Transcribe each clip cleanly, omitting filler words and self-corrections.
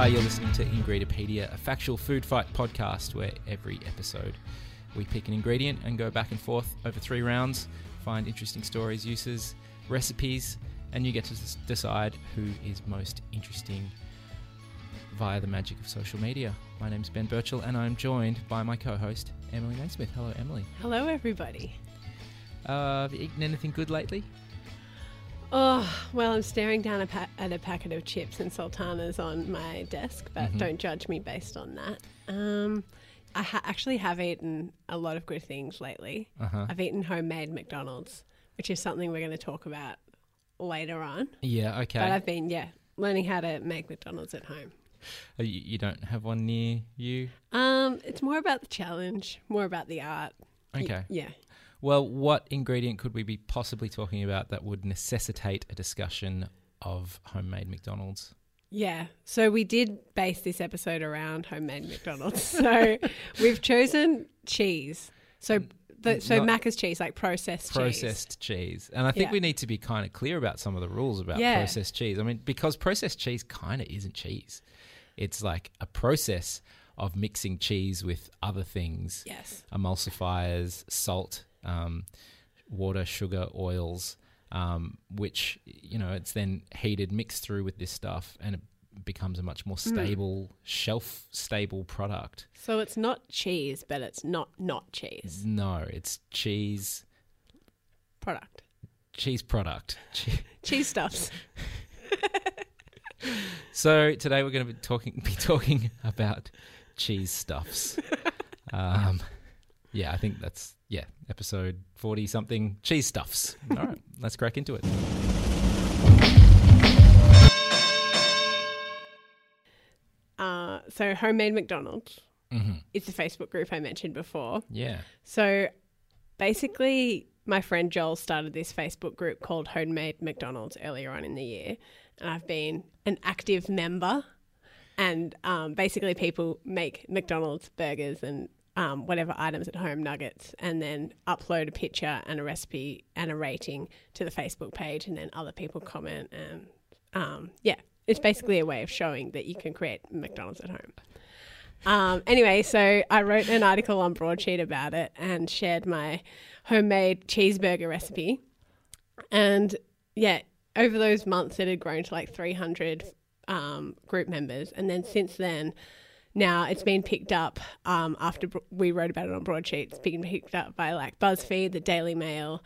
Hi, you're listening to Ingredipedia, a factual food fight podcast where every episode we pick an ingredient and go back and forth over 3 rounds, find interesting stories, uses, recipes, and you get to decide who is most interesting via the magic of social media. My name's Ben Birchall and I'm joined by my co-host, Emily Naismith. Hello, Emily. Hello, everybody. Have you eaten anything good lately? Oh, well, I'm staring down at a packet of chips and sultanas on my desk, but don't judge me based on that. I actually have eaten a lot of good things lately. I've eaten homemade McDonald's, which is something we're going to talk about later on. Yeah, okay. But I've been, learning how to make McDonald's at home. You don't have one near you? It's more about the challenge, more about the art. Okay. Yeah. Well, what ingredient could we be possibly talking about that would necessitate a discussion of homemade McDonald's? Yeah, so we did base this episode around homemade McDonald's. So we've chosen cheese. So Macca's cheese, like processed cheese. Processed cheese. And I think we need to be kind of clear about some of the rules about processed cheese. I mean, because processed cheese kind of isn't cheese. It's like a process of mixing cheese with other things. Yes. Emulsifiers, salt, water, sugar, oils, which, you know, it's then heated, mixed through with this stuff, and it becomes a much more stable, shelf-stable product. So it's not cheese, but it's not cheese. No, it's cheese... product. Cheese product. Cheese stuffs. So today we're going to be talking about cheese stuffs. Yeah, I think that's... yeah, episode 40-something, cheese stuffs. All right, let's crack into it. So homemade McDonald's. It's a Facebook group I mentioned before. Yeah. So basically my friend Joel started this Facebook group called Homemade McDonald's earlier on in the year, and I've been an active member, and basically people make McDonald's burgers and whatever items at home, nuggets, and then upload a picture and a recipe and a rating to the Facebook page, and then other people comment, and it's basically a way of showing that you can create McDonald's at home. Anyway, so I wrote an article on Broadsheet about it and shared my homemade cheeseburger recipe, and over those months it had grown to like 300 group members, and then since then... now, it's been picked up after we wrote about it on Broadsheet. It's been picked up by, like, BuzzFeed, the Daily Mail,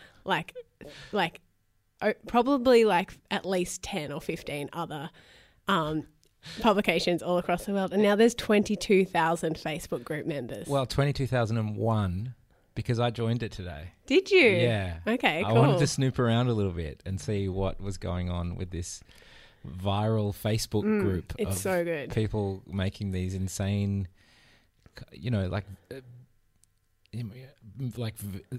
probably at least 10 or 15 other publications all across the world. And now there's 22,000 Facebook group members. Well, 22,001 because I joined it today. Did you? Yeah. Okay, cool. I wanted to snoop around a little bit and see what was going on with this viral Facebook group. It's so good. People making these insane, you know, like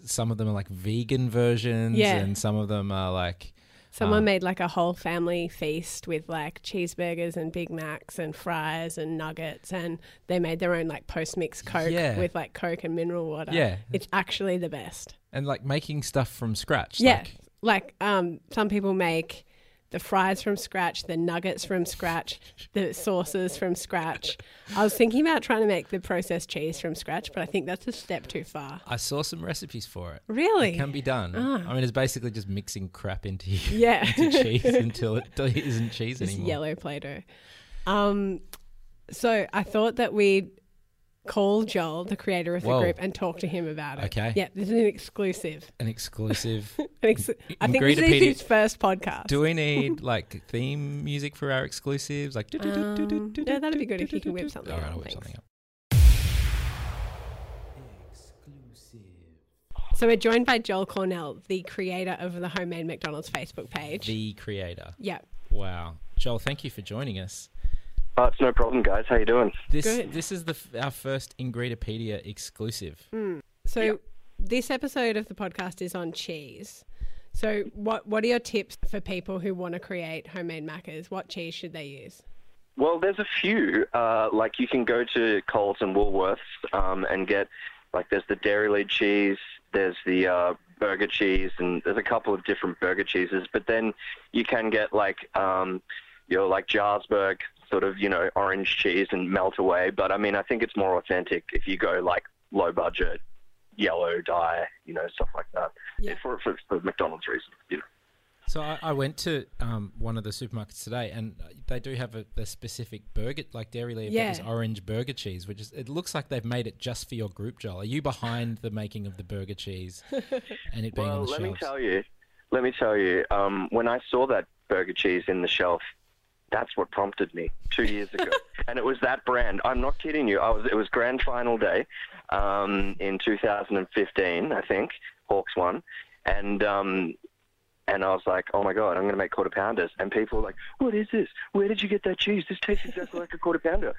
some of them are like vegan versions, and some of them are like... someone made like a whole family feast with like cheeseburgers and Big Macs and fries and nuggets, and they made their own like post-mix Coke with like Coke and mineral water. Yeah. It's actually the best. And like making stuff from scratch. Yeah. Like some people make... the fries from scratch, the nuggets from scratch, the sauces from scratch. I was thinking about trying to make the processed cheese from scratch, but I think that's a step too far. I saw some recipes for it. Really? It can be done. Oh. I mean, it's basically just mixing crap into cheese until it isn't cheese anymore. It's yellow Play-Doh. So I thought that we'd call Joel, the creator of the group, and talk to him about it. Okay. Yeah, this is an exclusive. I think this is his first podcast. Do we need like theme music for our exclusives? Like, no, that'd be good if you can whip something up. All right, I'll whip something up. So we're joined by Joel Cornell, the creator of the Homemade McDonald's Facebook page. The creator. Yeah. Wow. Joel, thank you for joining us. It's no problem, guys. How you doing? This is our first Ingredipedia exclusive. So this episode of the podcast is on cheese. So what are your tips for people who want to create homemade Maccas? What cheese should they use? Well, there's a few. Like you can go to Coles and Woolworths and get, like, there's the Dairylea cheese, there's the burger cheese, and there's a couple of different burger cheeses. But then you can get like Jarsberg sort of, you know, orange cheese and melt away. But I mean, I think it's more authentic if you go like low budget, yellow dye, you know, stuff like that. Yeah. For McDonald's reasons, you know. So I went to one of the supermarkets today, and they do have a specific burger, like Dairylea, yeah, orange burger cheese, which is, it looks like they've made it just for your group, Joel. Are you behind the making of the burger cheese and it being on the shelves? Well, let me tell you, when I saw that burger cheese in the shelf, that's what prompted me 2 years ago. And it was that brand. I'm not kidding you. It was grand final day in 2015, I think. Hawks won. And I was like, oh, my God, I'm going to make quarter pounders. And people were like, what is this? Where did you get that cheese? This tastes exactly like a quarter pounder.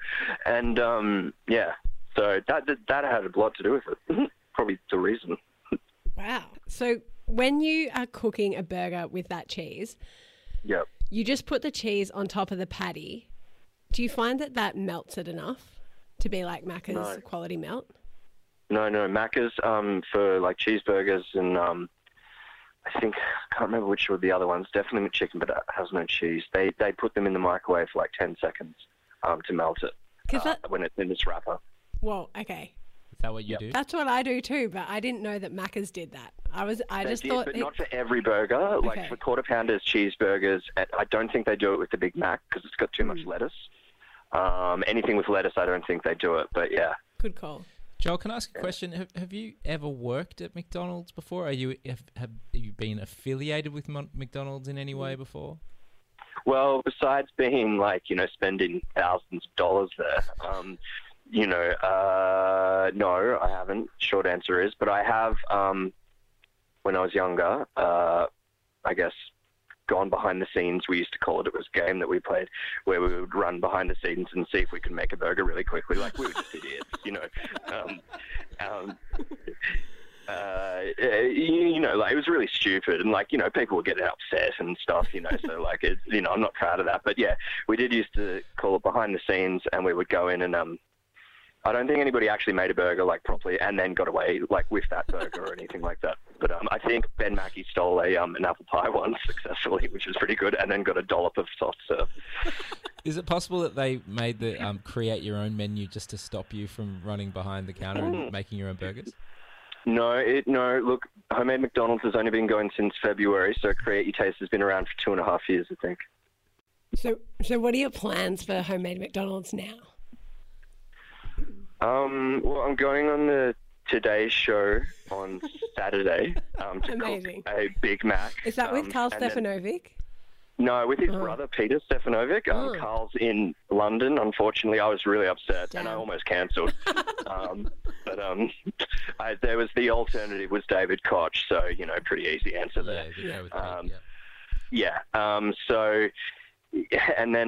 And, yeah, so that had a lot to do with it. Probably the reason. Wow. So when you are cooking a burger with that cheese, yep, you just put the cheese on top of the patty. Do you find that melts it enough to be like Macca's quality melt? No. Macca's for like cheeseburgers and... I think, I can't remember which were the other ones, definitely McChicken, but it has no cheese. They put them in the microwave for like 10 seconds to melt it when it's in this wrapper. Whoa, okay. Is that what you do? That's what I do too, but I didn't know that Macca's did that. But not for every burger. Okay. Like for quarter pounders, cheeseburgers, I don't think they do it with the Big Mac because it's got too much lettuce. Anything with lettuce, I don't think they do it, but yeah. Good call. Joel, can I ask a question? Have you ever worked at McDonald's before? Have you been affiliated with McDonald's in any way before? Well, besides being like, you know, spending thousands of dollars there, you know, no, I haven't. Short answer is, but I have, when I was younger, I guess, gone behind the scenes. We used to call it was a game that we played where we would run behind the scenes and see if we could make a burger really quickly. Like, we were just idiots, you know. You know, like, it was really stupid, and like, you know, people were getting upset and stuff, you know, so like, it's, you know, I'm not proud of that, but yeah, we did used to call it behind the scenes, and we would go in and I don't think anybody actually made a burger like properly and then got away like with that burger or anything like that. But I think Ben Mackey stole an apple pie once successfully, which was pretty good, and then got a dollop of soft serve. Is it possible that they made the create your own menu just to stop you from running behind the counter and making your own burgers? No. Look, homemade McDonald's has only been going since February, so Create Your Taste has been around for 2.5 years, I think. So what are your plans for homemade McDonald's now? Well, I'm going on the Today Show on Saturday to cook a Big Mac. Is that with Karl Stefanovic? No, with his brother, Peter Stefanovic. Karl's in London, unfortunately. I was really upset. Damn. And I almost cancelled. There was the alternative was David Koch, so, you know, pretty easy answer there. Yeah, so I'm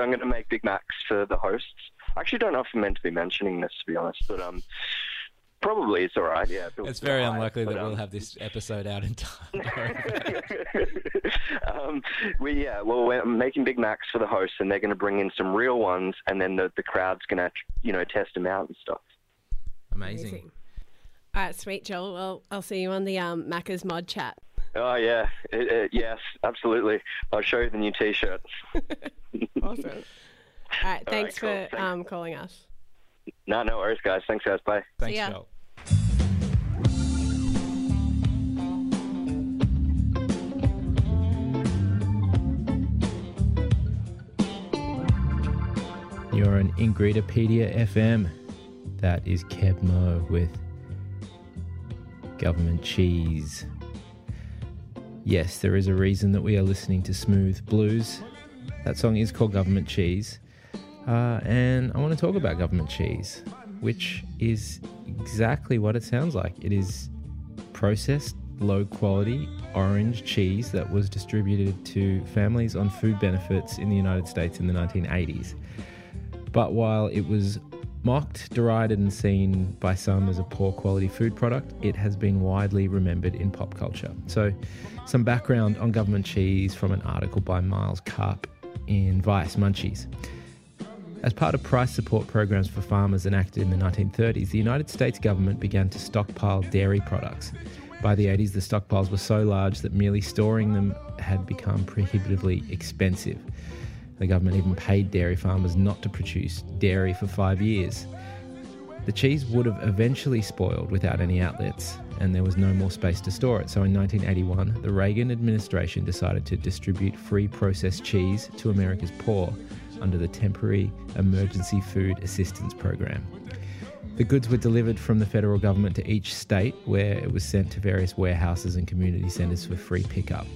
going to make Big Macs for the hosts. I actually don't know if I'm meant to be mentioning this, to be honest, but probably it's all right, yeah. It's very unlikely that we'll have this episode out in time. We're making Big Macs for the hosts, and they're going to bring in some real ones, and then the crowd's going to, you know, test them out and stuff. Amazing. All right, sweet, Joel. Well, I'll see you on the Macca's Mod Chat. Oh, yeah. Yes, absolutely. I'll show you the new T-shirt. Awesome. All right, thanks for calling us. No worries, guys. Thanks, guys. Bye. Thanks, Joel. You're on Ingridopedia FM. That is Keb Mo with Government Cheese. Yes, there is a reason that we are listening to Smooth Blues. That song is called Government Cheese. And I want to talk about government cheese, which is exactly what it sounds like. It is processed, low-quality orange cheese that was distributed to families on food benefits in the United States in the 1980s. But while it was mocked, derided, and seen by some as a poor quality food product, it has been widely remembered in pop culture. So some background on government cheese from an article by Miles Karp in Vice Munchies. As part of price support programs for farmers enacted in the 1930s, the United States government began to stockpile dairy products. By the 80s, the stockpiles were so large that merely storing them had become prohibitively expensive. The government even paid dairy farmers not to produce dairy for 5 years. The cheese would have eventually spoiled without any outlets, and there was no more space to store it. So in 1981, the Reagan administration decided to distribute free processed cheese to America's poor under the Temporary Emergency Food Assistance Program. The goods were delivered from the federal government to each state, where it was sent to various warehouses and community centres for free pickup.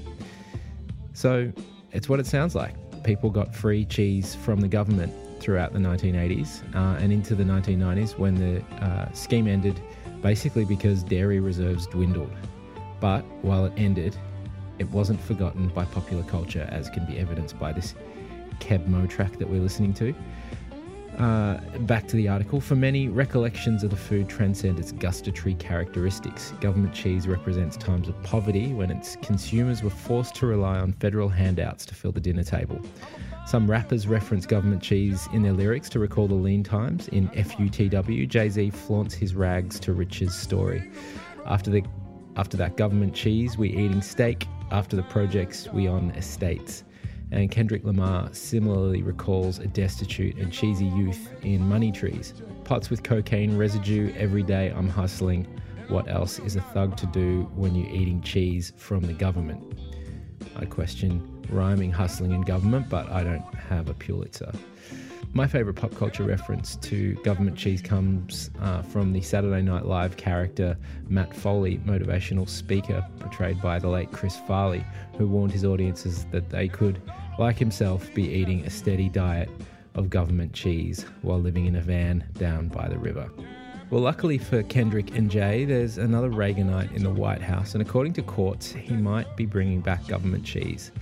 So it's what it sounds like. People got free cheese from the government throughout the 1980s and into the 1990s, when the scheme ended, basically because dairy reserves dwindled. But while it ended, it wasn't forgotten by popular culture, as can be evidenced by this Keb Mo track that we're listening to. Back to the article. For many, recollections of the food transcend its gustatory characteristics. Government cheese represents times of poverty when its consumers were forced to rely on federal handouts to fill the dinner table. Some rappers reference government cheese in their lyrics to recall the lean times. In FUTW, Jay-Z flaunts his rags to riches story. After that government cheese, we eating steak. After the projects, we on estates. And Kendrick Lamar similarly recalls a destitute and cheesy youth in Money Trees. Pots with cocaine residue, every day I'm hustling. What else is a thug to do when you're eating cheese from the government? I question rhyming hustling and government, but I don't have a Pulitzer. My favourite pop culture reference to government cheese comes from the Saturday Night Live character Matt Foley, motivational speaker portrayed by the late Chris Farley, who warned his audiences that they could, like himself, be eating a steady diet of government cheese while living in a van down by the river. Well, luckily for Kendrick and Jay, there's another Reaganite in the White House, and according to Quartz, he might be bringing back government cheese.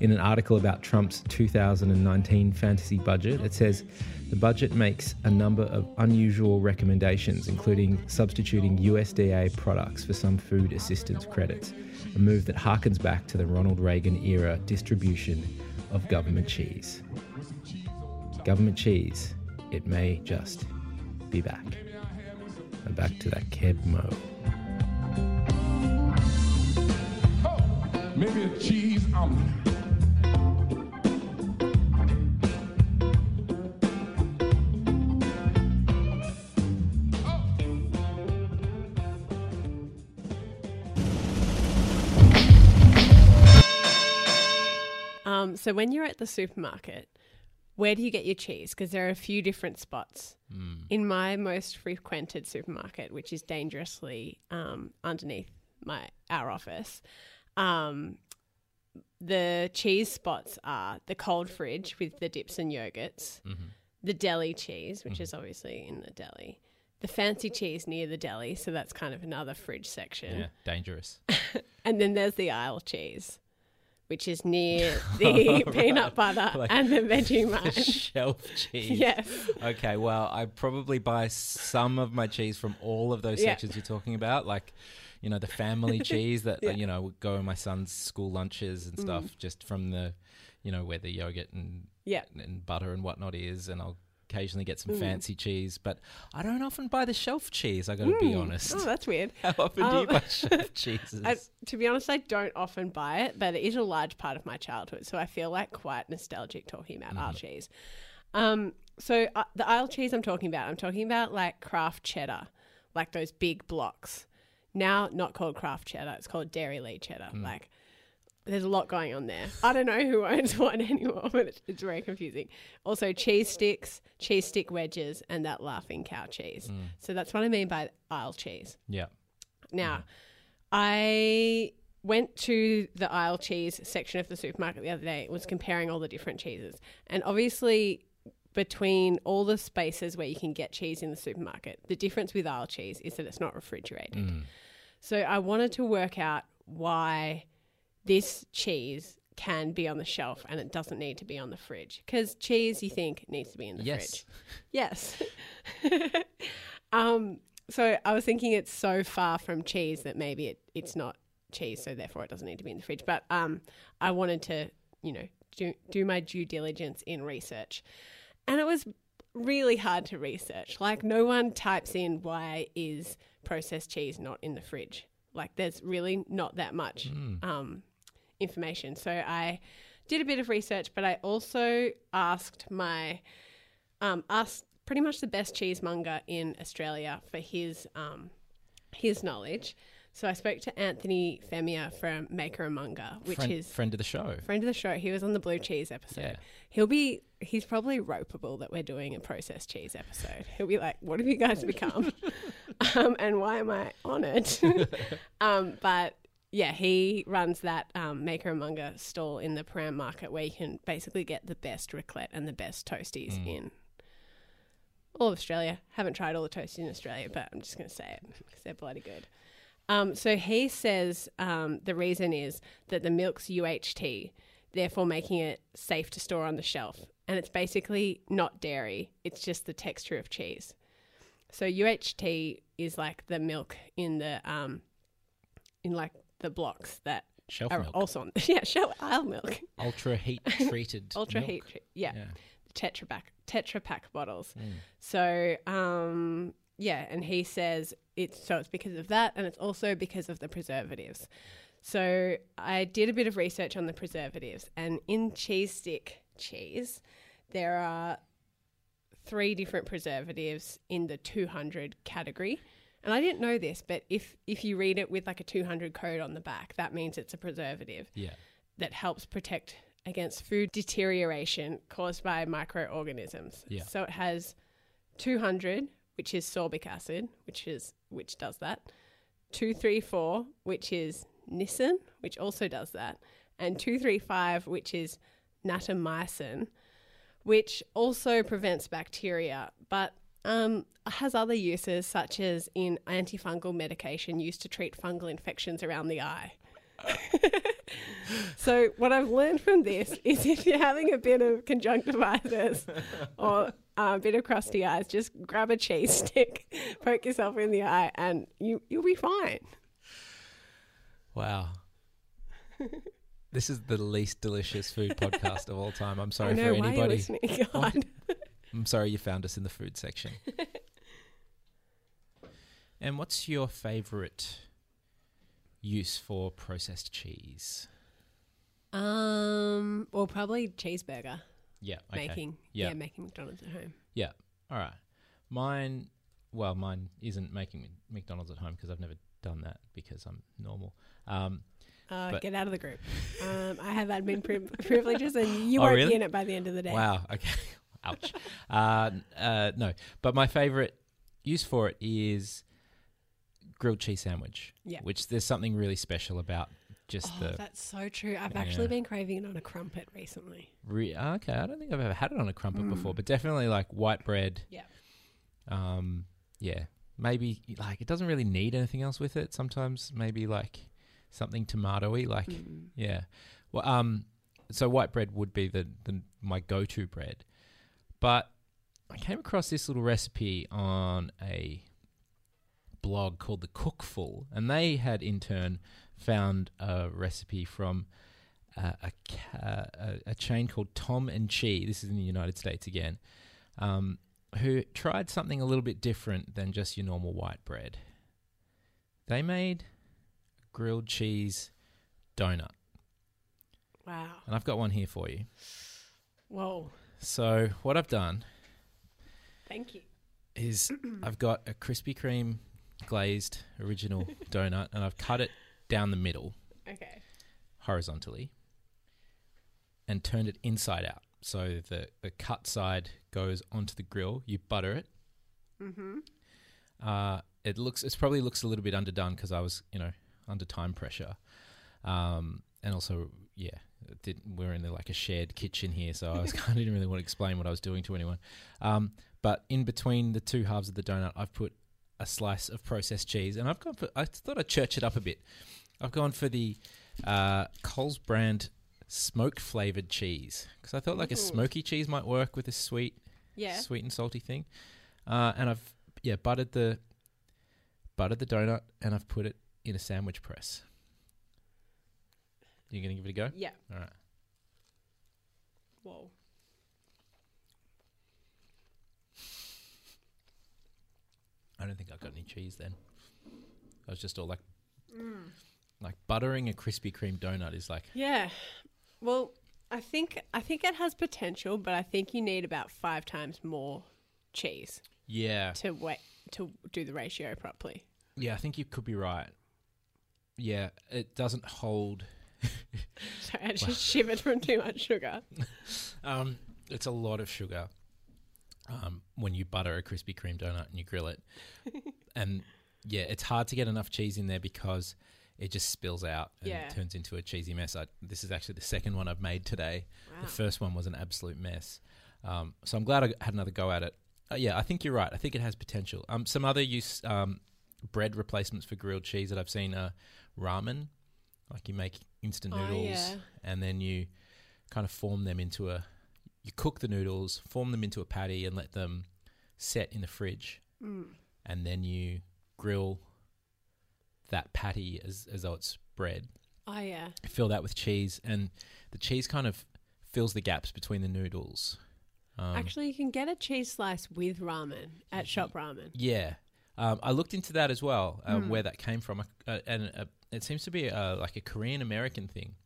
In an article about Trump's 2019 fantasy budget, it says the budget makes a number of unusual recommendations, including substituting USDA products for some food assistance credits, a move that harkens back to the Ronald Reagan-era distribution of government cheese. Government cheese, it may just be back. And back to that Keb Mo. Oh, maybe a cheese omelet. So when you're at the supermarket, where do you get your cheese? Because there are a few different spots. In my most frequented supermarket, which is dangerously underneath our office, the cheese spots are the cold fridge with the dips and yogurts, the deli cheese, which is obviously in the deli, the fancy cheese near the deli, so that's kind of another fridge section. Yeah, dangerous. And then there's the aisle cheese, which is near the peanut butter and the Vegemite. The shelf cheese. Yes. Okay, well, I probably buy some of my cheese from all of those sections you're talking about, like, you know, the family cheese that, you know, would go in my son's school lunches and stuff, just from the, you know, where the yogurt and butter and whatnot is, and I'll occasionally get some fancy cheese, but I don't often buy the shelf cheese, I got to be honest. Oh, that's weird. How often do you buy shelf cheeses? To be honest, I don't often buy it, but it is a large part of my childhood, so I feel like quite nostalgic talking about aisle cheese. So the aisle cheese I'm talking about like Kraft cheddar, like those big blocks. Now not called Kraft cheddar, it's called Dairylea cheddar. Like, there's a lot going on there. I don't know who owns one anymore, but it's very confusing. Also, cheese sticks, cheese stick wedges, and that laughing cow cheese. So that's what I mean by aisle cheese. Yeah. Now, I went to the aisle cheese section of the supermarket the other day. It was comparing all the different cheeses. And obviously, between all the spaces where you can get cheese in the supermarket, the difference with aisle cheese is that it's not refrigerated. So I wanted to work out why this cheese can be on the shelf and it doesn't need to be on the fridge. Because cheese, you think, needs to be in the fridge. Yes. So I was thinking it's so far from cheese that maybe it's not cheese, so therefore it doesn't need to be in the fridge. But I wanted to, you know, do my due diligence in research. And it was really hard to research. Like, no one types in why is processed cheese not in the fridge. Like, there's really not that much information. So I did a bit of research, but I also asked my asked pretty much the best cheesemonger in Australia for his knowledge. So I spoke to Anthony Femia from Maker and Munger, which is... Friend of the show. Friend of the show. He was on the blue cheese episode. Yeah. He's probably ropeable that we're doing a processed cheese episode. He'll be like, what have you guys become? And why am I on it? But yeah, he runs that Maker and Munger stall in the Param market where you can basically get the best raclette and the best toasties in all of Australia. Haven't tried all the toasties in Australia, but I'm just going to say it because they're bloody good. So he says the reason is that the milk's UHT, therefore making it safe to store on the shelf. And it's basically not dairy. It's just the texture of cheese. So UHT is like the milk in like the blocks that shelf are milk. Also on shelf aisle milk. Ultra heat treated. Ultra milk. Heat treated. Yeah. Tetra pack bottles. Mm. So yeah, and he says it's because of that, and it's also because of the preservatives. So I did a bit of research on the preservatives, and in cheese stick cheese, there are 3 different preservatives in the 200 category. And I didn't know this, but if you read it with like a 200 code on the back, that means it's a preservative that helps protect against food deterioration caused by microorganisms. Yeah. So it has 200, which is sorbic acid, which does that. 234, which is nisin, which also does that. And 235, which is natamycin, which also prevents bacteria, but has other uses such as in antifungal medication used to treat fungal infections around the eye. So what I've learned from this is if you're having a bit of conjunctivitis or a bit of crusty eyes, just grab a cheese stick, poke yourself in the eye, and you'll be fine. Wow. This is the least delicious food podcast of all time. I'm sorry for anybody. Why are you listening? God. I'm sorry you found us in the food section. And what's your favourite use for processed cheese? Well, probably cheeseburger. Yeah, okay. Making McDonald's at home. Yeah, all right. Mine isn't making McDonald's at home because I've never done that because I'm normal. Get out of the group. I have admin privileges and you won't be in it by the end of the day. Wow, okay. Ouch. No, but my favourite use for it is grilled cheese sandwich, which there's something really special about. That's so true. I've actually been craving it on a crumpet recently. Okay, I don't think I've ever had it on a crumpet before, but definitely like white bread. Yeah. Yeah, maybe like it doesn't really need anything else with it. Sometimes maybe like something tomatoey, like yeah. Well, so white bread would be my go-to bread, but I came across this little recipe on a blog called The Cookful, and they had in turn found a recipe from a chain called Tom and Chi. This is in the United States again, who tried something a little bit different than just your normal white bread. They made a grilled cheese donut. Wow. And I've got one here for you. Whoa. So what I've done... Thank you. ...is I've got a Krispy Kreme glazed original donut, and I've cut it down the middle, okay, horizontally, and turned it inside out. So the cut side goes onto the grill. You butter it. It probably looks a little bit underdone because I was under time pressure, and also we're in like a shared kitchen here, so I didn't really want to explain what I was doing to anyone. But in between the two halves of the donut, I've put a slice of processed cheese, and I've gone for, I thought I'd church it up a bit. I've gone for the Coles brand smoke flavored cheese because I thought like a smoky cheese might work with a sweet and salty thing. And I've buttered the donut, and I've put it in a sandwich press. You gonna give it a go? Yeah. All right. Whoa. I don't think I got any cheese then. I was just all like, like buttering a Krispy Kreme donut is like... Yeah. Well, I think it has potential, but I think you need about 5 times more cheese. Yeah. To do the ratio properly. Yeah, I think you could be right. Yeah, it doesn't hold. Sorry, I just shivered from too much sugar. It's a lot of sugar. When you butter a Krispy Kreme donut and you grill it, and yeah, it's hard to get enough cheese in there because it just spills out and it turns into a cheesy mess. This is actually the second one I've made today. Wow. The first one was an absolute mess. So I'm glad I had another go at it. Yeah, I think you're right. I think it has potential. Some other use bread replacements for grilled cheese that I've seen are ramen, like you make instant noodles and then you kind of form them into a. You cook the noodles, form them into a patty and let them set in the fridge and then you grill that patty as though it's bread. Oh, yeah. Fill that with cheese and the cheese kind of fills the gaps between the noodles. Actually, you can get a cheese slice with ramen at Shop Ramen. Yeah. I looked into that as well, where that came from. And it seems to be like a Korean-American thing.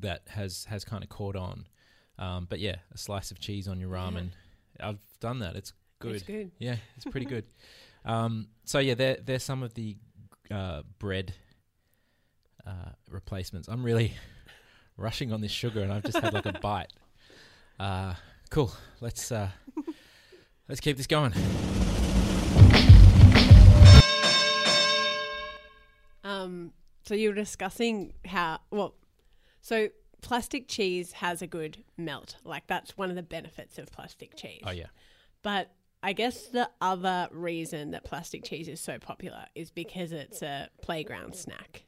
That has kind of caught on. But yeah, a slice of cheese on your ramen. Yeah. I've done that. It's good. It's good. Yeah, it's pretty good. So yeah, they're some of the bread replacements. I'm really rushing on this sugar and I've just had like a bite. Cool. Let's keep this going. So you were discussing so plastic cheese has a good melt. Like that's one of the benefits of plastic cheese. Oh, yeah. But I guess the other reason that plastic cheese is so popular is because it's a playground snack.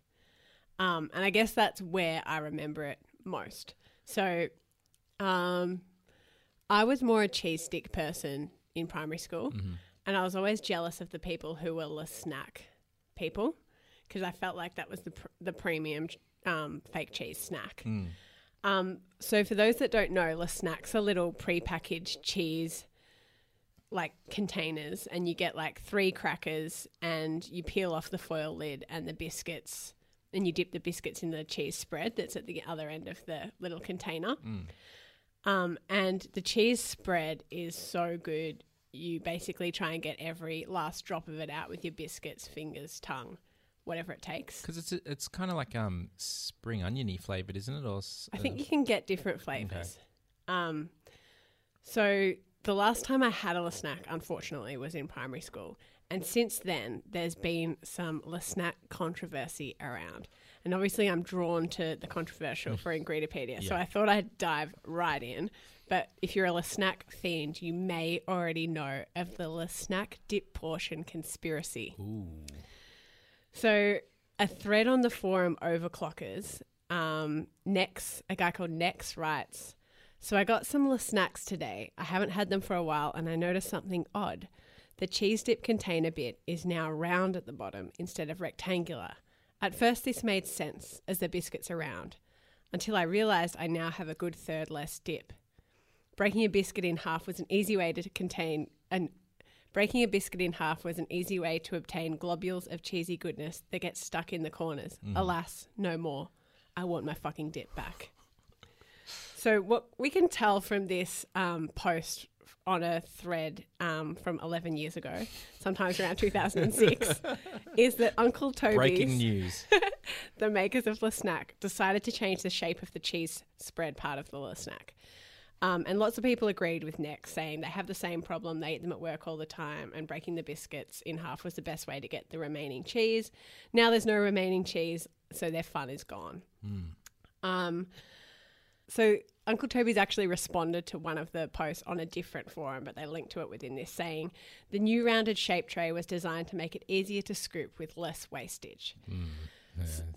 And I guess that's where I remember it most. So I was more a cheese stick person in primary school and I was always jealous of the people who were Le Snack people because I felt like that was the premium fake cheese snack. So for those that don't know, Le Snack's are little pre-packaged cheese like containers and you get like 3 crackers and you peel off the foil lid and the biscuits and you dip the biscuits in the cheese spread that's at the other end of the little container. And the cheese spread is so good. You basically try and get every last drop of it out with your biscuits, fingers, tongue, whatever it takes. Because it's kind of like spring oniony flavoured, isn't it? Or I think you can get different flavours. Okay. So the last time I had a Le Snack, unfortunately, was in primary school. And since then, there's been some Le Snack controversy around. And obviously I'm drawn to the controversial for Ingredopedia, so I thought I'd dive right in. But if you're a Le Snack fiend, you may already know of the Le Snack dip portion conspiracy. Ooh. So a thread on the forum Overclockers, a guy called Nex writes, so I got some Le Snacks today. I haven't had them for a while and I noticed something odd. The cheese dip container bit is now round at the bottom instead of rectangular. At first this made sense as the biscuits are round until I realised I now have a good third less dip. Breaking a biscuit in half was an easy way to obtain globules of cheesy goodness that get stuck in the corners. Alas, no more. I want my fucking dip back. So what we can tell from this post on a thread from 11 years ago, sometimes around 2006, is that Uncle Toby's, breaking news, the makers of Le Snack, decided to change the shape of the cheese spread part of the Le Snack. And lots of people agreed with Nex, saying they have the same problem. They eat them at work all the time and breaking the biscuits in half was the best way to get the remaining cheese. Now there's no remaining cheese, so their fun is gone. So Uncle Toby's actually responded to one of the posts on a different forum, but they linked to it within this, saying the new rounded shape tray was designed to make it easier to scoop with less wastage.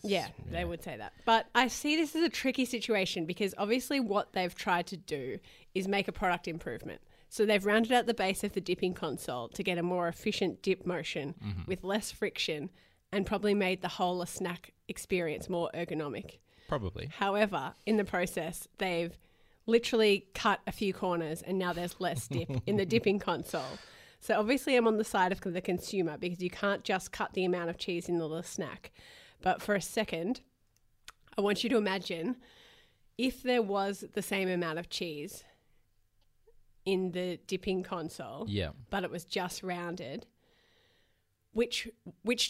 Yeah, they would say that. But I see this as a tricky situation because obviously what they've tried to do is make a product improvement. So they've rounded out the base of the dipping console to get a more efficient dip motion with less friction and probably made the whole Le Snack experience more ergonomic. Probably. However, in the process, they've literally cut a few corners and now there's less dip in the dipping console. So obviously I'm on the side of the consumer because you can't just cut the amount of cheese in the Le Snack. But for a second, I want you to imagine if there was the same amount of cheese in the dipping console, yeah, but it was just rounded, which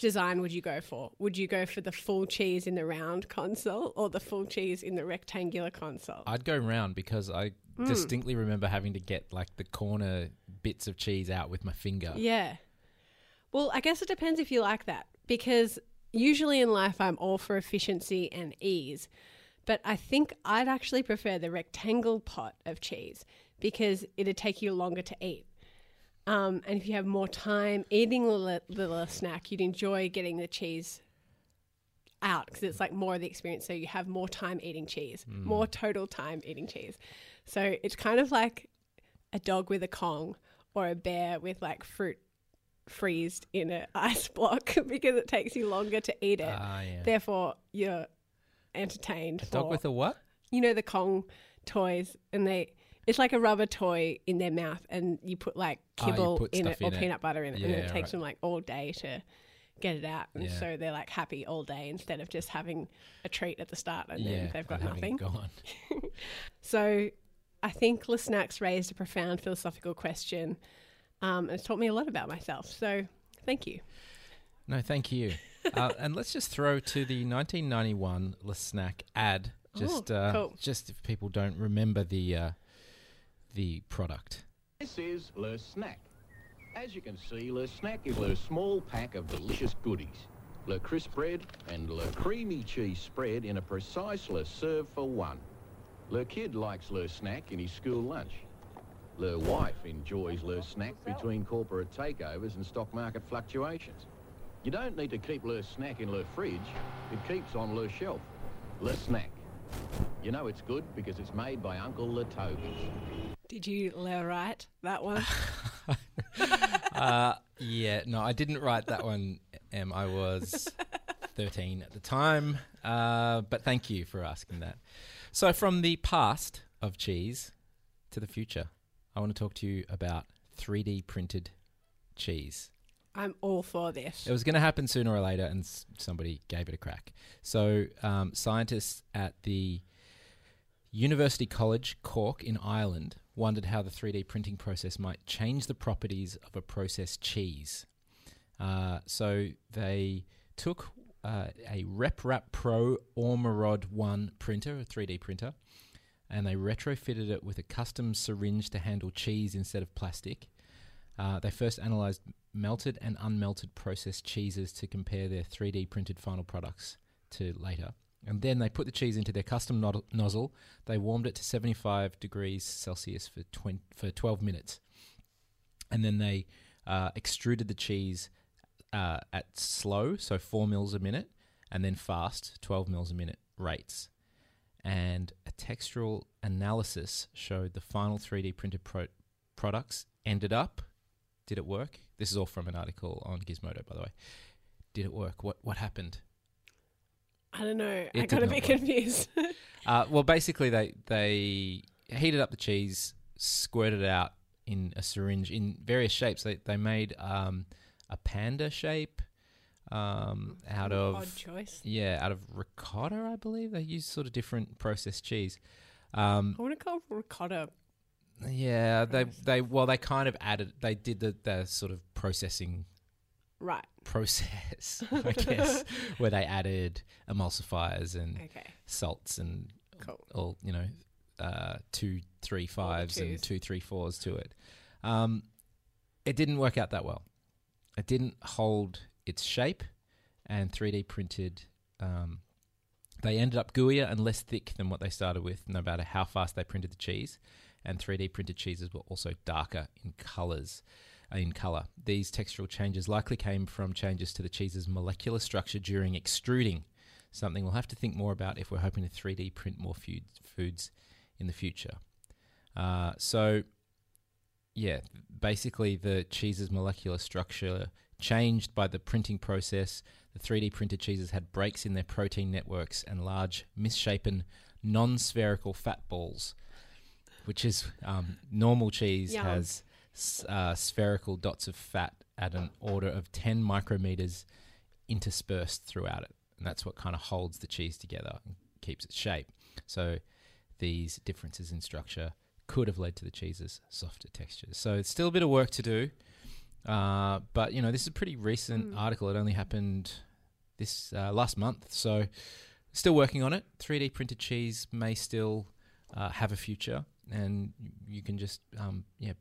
design would you go for? Would you go for the full cheese in the round console or the full cheese in the rectangular console? I'd go round because I distinctly remember having to get like the corner bits of cheese out with my finger. Yeah. Well, I guess it depends if you like that, because usually in life I'm all for efficiency and ease, but I think I'd actually prefer the rectangle pot of cheese because it'd take you longer to eat. And if you have more time eating the little snack, you'd enjoy getting the cheese out because it's like more of the experience. So you have more time eating cheese, more total time eating cheese. So it's kind of like a dog with a Kong or a bear with like fruit freezed in an ice block because it takes you longer to eat it. Yeah. Therefore, you're entertained. Dog with a what? You know, the Kong toys, and they... It's like a rubber toy in their mouth, and you put like kibble in it or peanut butter in it, and it takes them like all day to get it out. And so they're like happy all day instead of just having a treat at the start and then they've got nothing. So I think Le Snack's raised a profound philosophical question, and it's taught me a lot about myself. So thank you. No, thank you. And let's just throw to the 1991 Le Snack ad, just if people don't remember the product. This is Le Snack. As you can see, Le Snack is a small pack of delicious goodies. Le Crisp Bread and Le Creamy Cheese Spread in a precise Le Serve for one. Le Kid likes Le Snack in his school lunch. Le Wife enjoys Le Snack between corporate takeovers and stock market fluctuations. You don't need to keep Le Snack in Le Fridge. It keeps on Le Shelf. Le Snack. You know it's good because it's made by Uncle Toby's. Did you write that one? No, I didn't write that one, Em. I was 13 at the time, but thank you for asking that. So from the past of cheese to the future, I want to talk to you about 3D printed cheese. I'm all for this. It was going to happen sooner or later, and somebody gave it a crack. So scientists at the University College Cork in Ireland wondered how the 3D printing process might change the properties of a processed cheese. So they took a RepRap Pro Ormerod 1 printer, a 3D printer, and they retrofitted it with a custom syringe to handle cheese instead of plastic. They first analysed melted and unmelted processed cheeses to compare their 3D printed final products to later. And then they put the cheese into their custom nozzle. They warmed it to 75 degrees Celsius for 12 minutes. And then they extruded the cheese at slow, so 4 mils a minute, and then fast, 12 mils a minute rates. And a textural analysis showed the final 3D printed products ended up. Did it work? This is all from an article on Gizmodo, by the way. Did it work? What happened? I don't know. I got a bit confused. Well, basically, they heated up the cheese, squirted it out in a syringe in various shapes. They made a panda shape out of odd choice. Yeah, out of ricotta, I believe. They used sort of different processed cheese. I want to call it ricotta. Yeah, they kind of added. They did the sort of processing. Right. Process, I guess, where they added emulsifiers and salts and all, 2, 3, 5s and 2, 3, 4s to it. It didn't work out that well. It didn't hold its shape, and 3D printed. They ended up gooier and less thick than what they started with, no matter how fast they printed the cheese. And 3D printed cheeses were also darker in colours. In colour. These textural changes likely came from changes to the cheese's molecular structure during extruding, something we'll have to think more about if we're hoping to 3D print more foods in the future. Basically the cheese's molecular structure changed by the printing process. The 3D printed cheeses had breaks in their protein networks and large, misshapen, non-spherical fat balls, which is normal cheese has... spherical dots of fat at an order of 10 micrometers interspersed throughout it. And that's what kind of holds the cheese together and keeps its shape. So these differences in structure could have led to the cheese's softer textures. So it's still a bit of work to do. But, you know, this is a pretty recent article. It only happened this last month. So still working on it. 3D printed cheese may still have a future, and you can just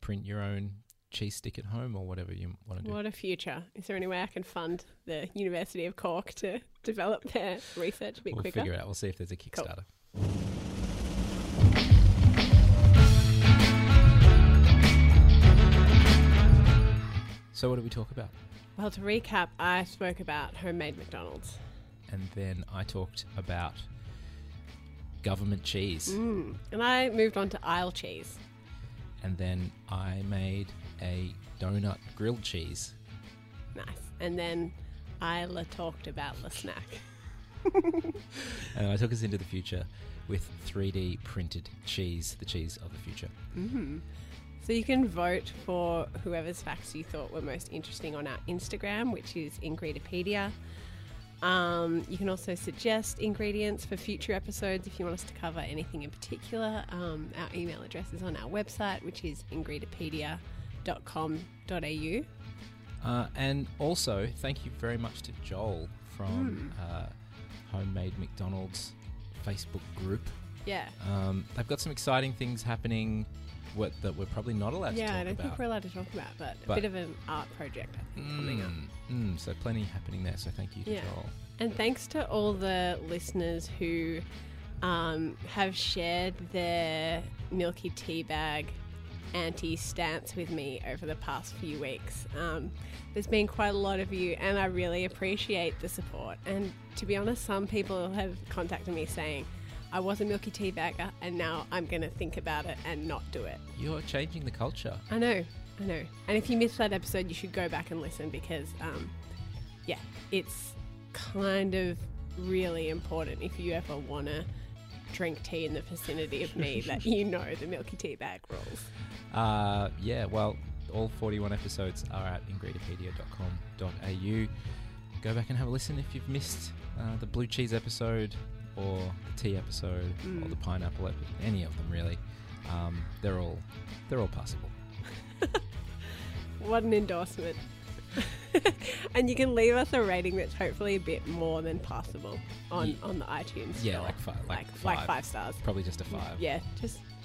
print your own cheese stick at home or whatever you want to do. What a future. Is there any way I can fund the University of Cork to develop their research a bit quicker? We'll figure it out. We'll see if there's a Kickstarter. Cool. So what did we talk about? Well, to recap, I spoke about homemade McDonald's. And then I talked about government cheese. And I moved on to aisle cheese. And then I made a donut grilled cheese. Nice. And then Isla talked about Le Snack. And I took us into the future with 3D printed cheese, the cheese of the future. Mm-hmm. So you can vote for whoever's facts you thought were most interesting on our Instagram, which is Ingredopedia. You can also suggest ingredients for future episodes if you want us to cover anything in particular. Our email address is on our website, which is ingredopedia.com.au. And also, thank you very much to Joel from Homemade McDonald's Facebook group. Yeah. They've got some exciting things happening that we're probably not allowed to talk about. Yeah, I don't think we're allowed to talk about, but a bit of an art project, I think, coming up. So plenty happening there, so thank you to Joel. And thanks to all the listeners who have shared their milky tea bag anti-stance with me over the past few weeks. There's been quite a lot of you, and I really appreciate the support. And to be honest, some people have contacted me saying, I was a milky tea bagger and now I'm going to think about it and not do it. You're changing the culture. I know. And if you missed that episode, you should go back and listen because, it's kind of really important if you ever want to drink tea in the vicinity of me that you know the milky tea bag rules. All 41 episodes are at ingredopedia.com.au. Go back and have a listen if you've missed the blue cheese episode, or the tea episode, or the pineapple episode, any of them really. They're all passable. What an endorsement. And you can leave us a rating that's hopefully a bit more than passable on the iTunes store. Yeah, like five stars. Probably just a 5. Yeah, just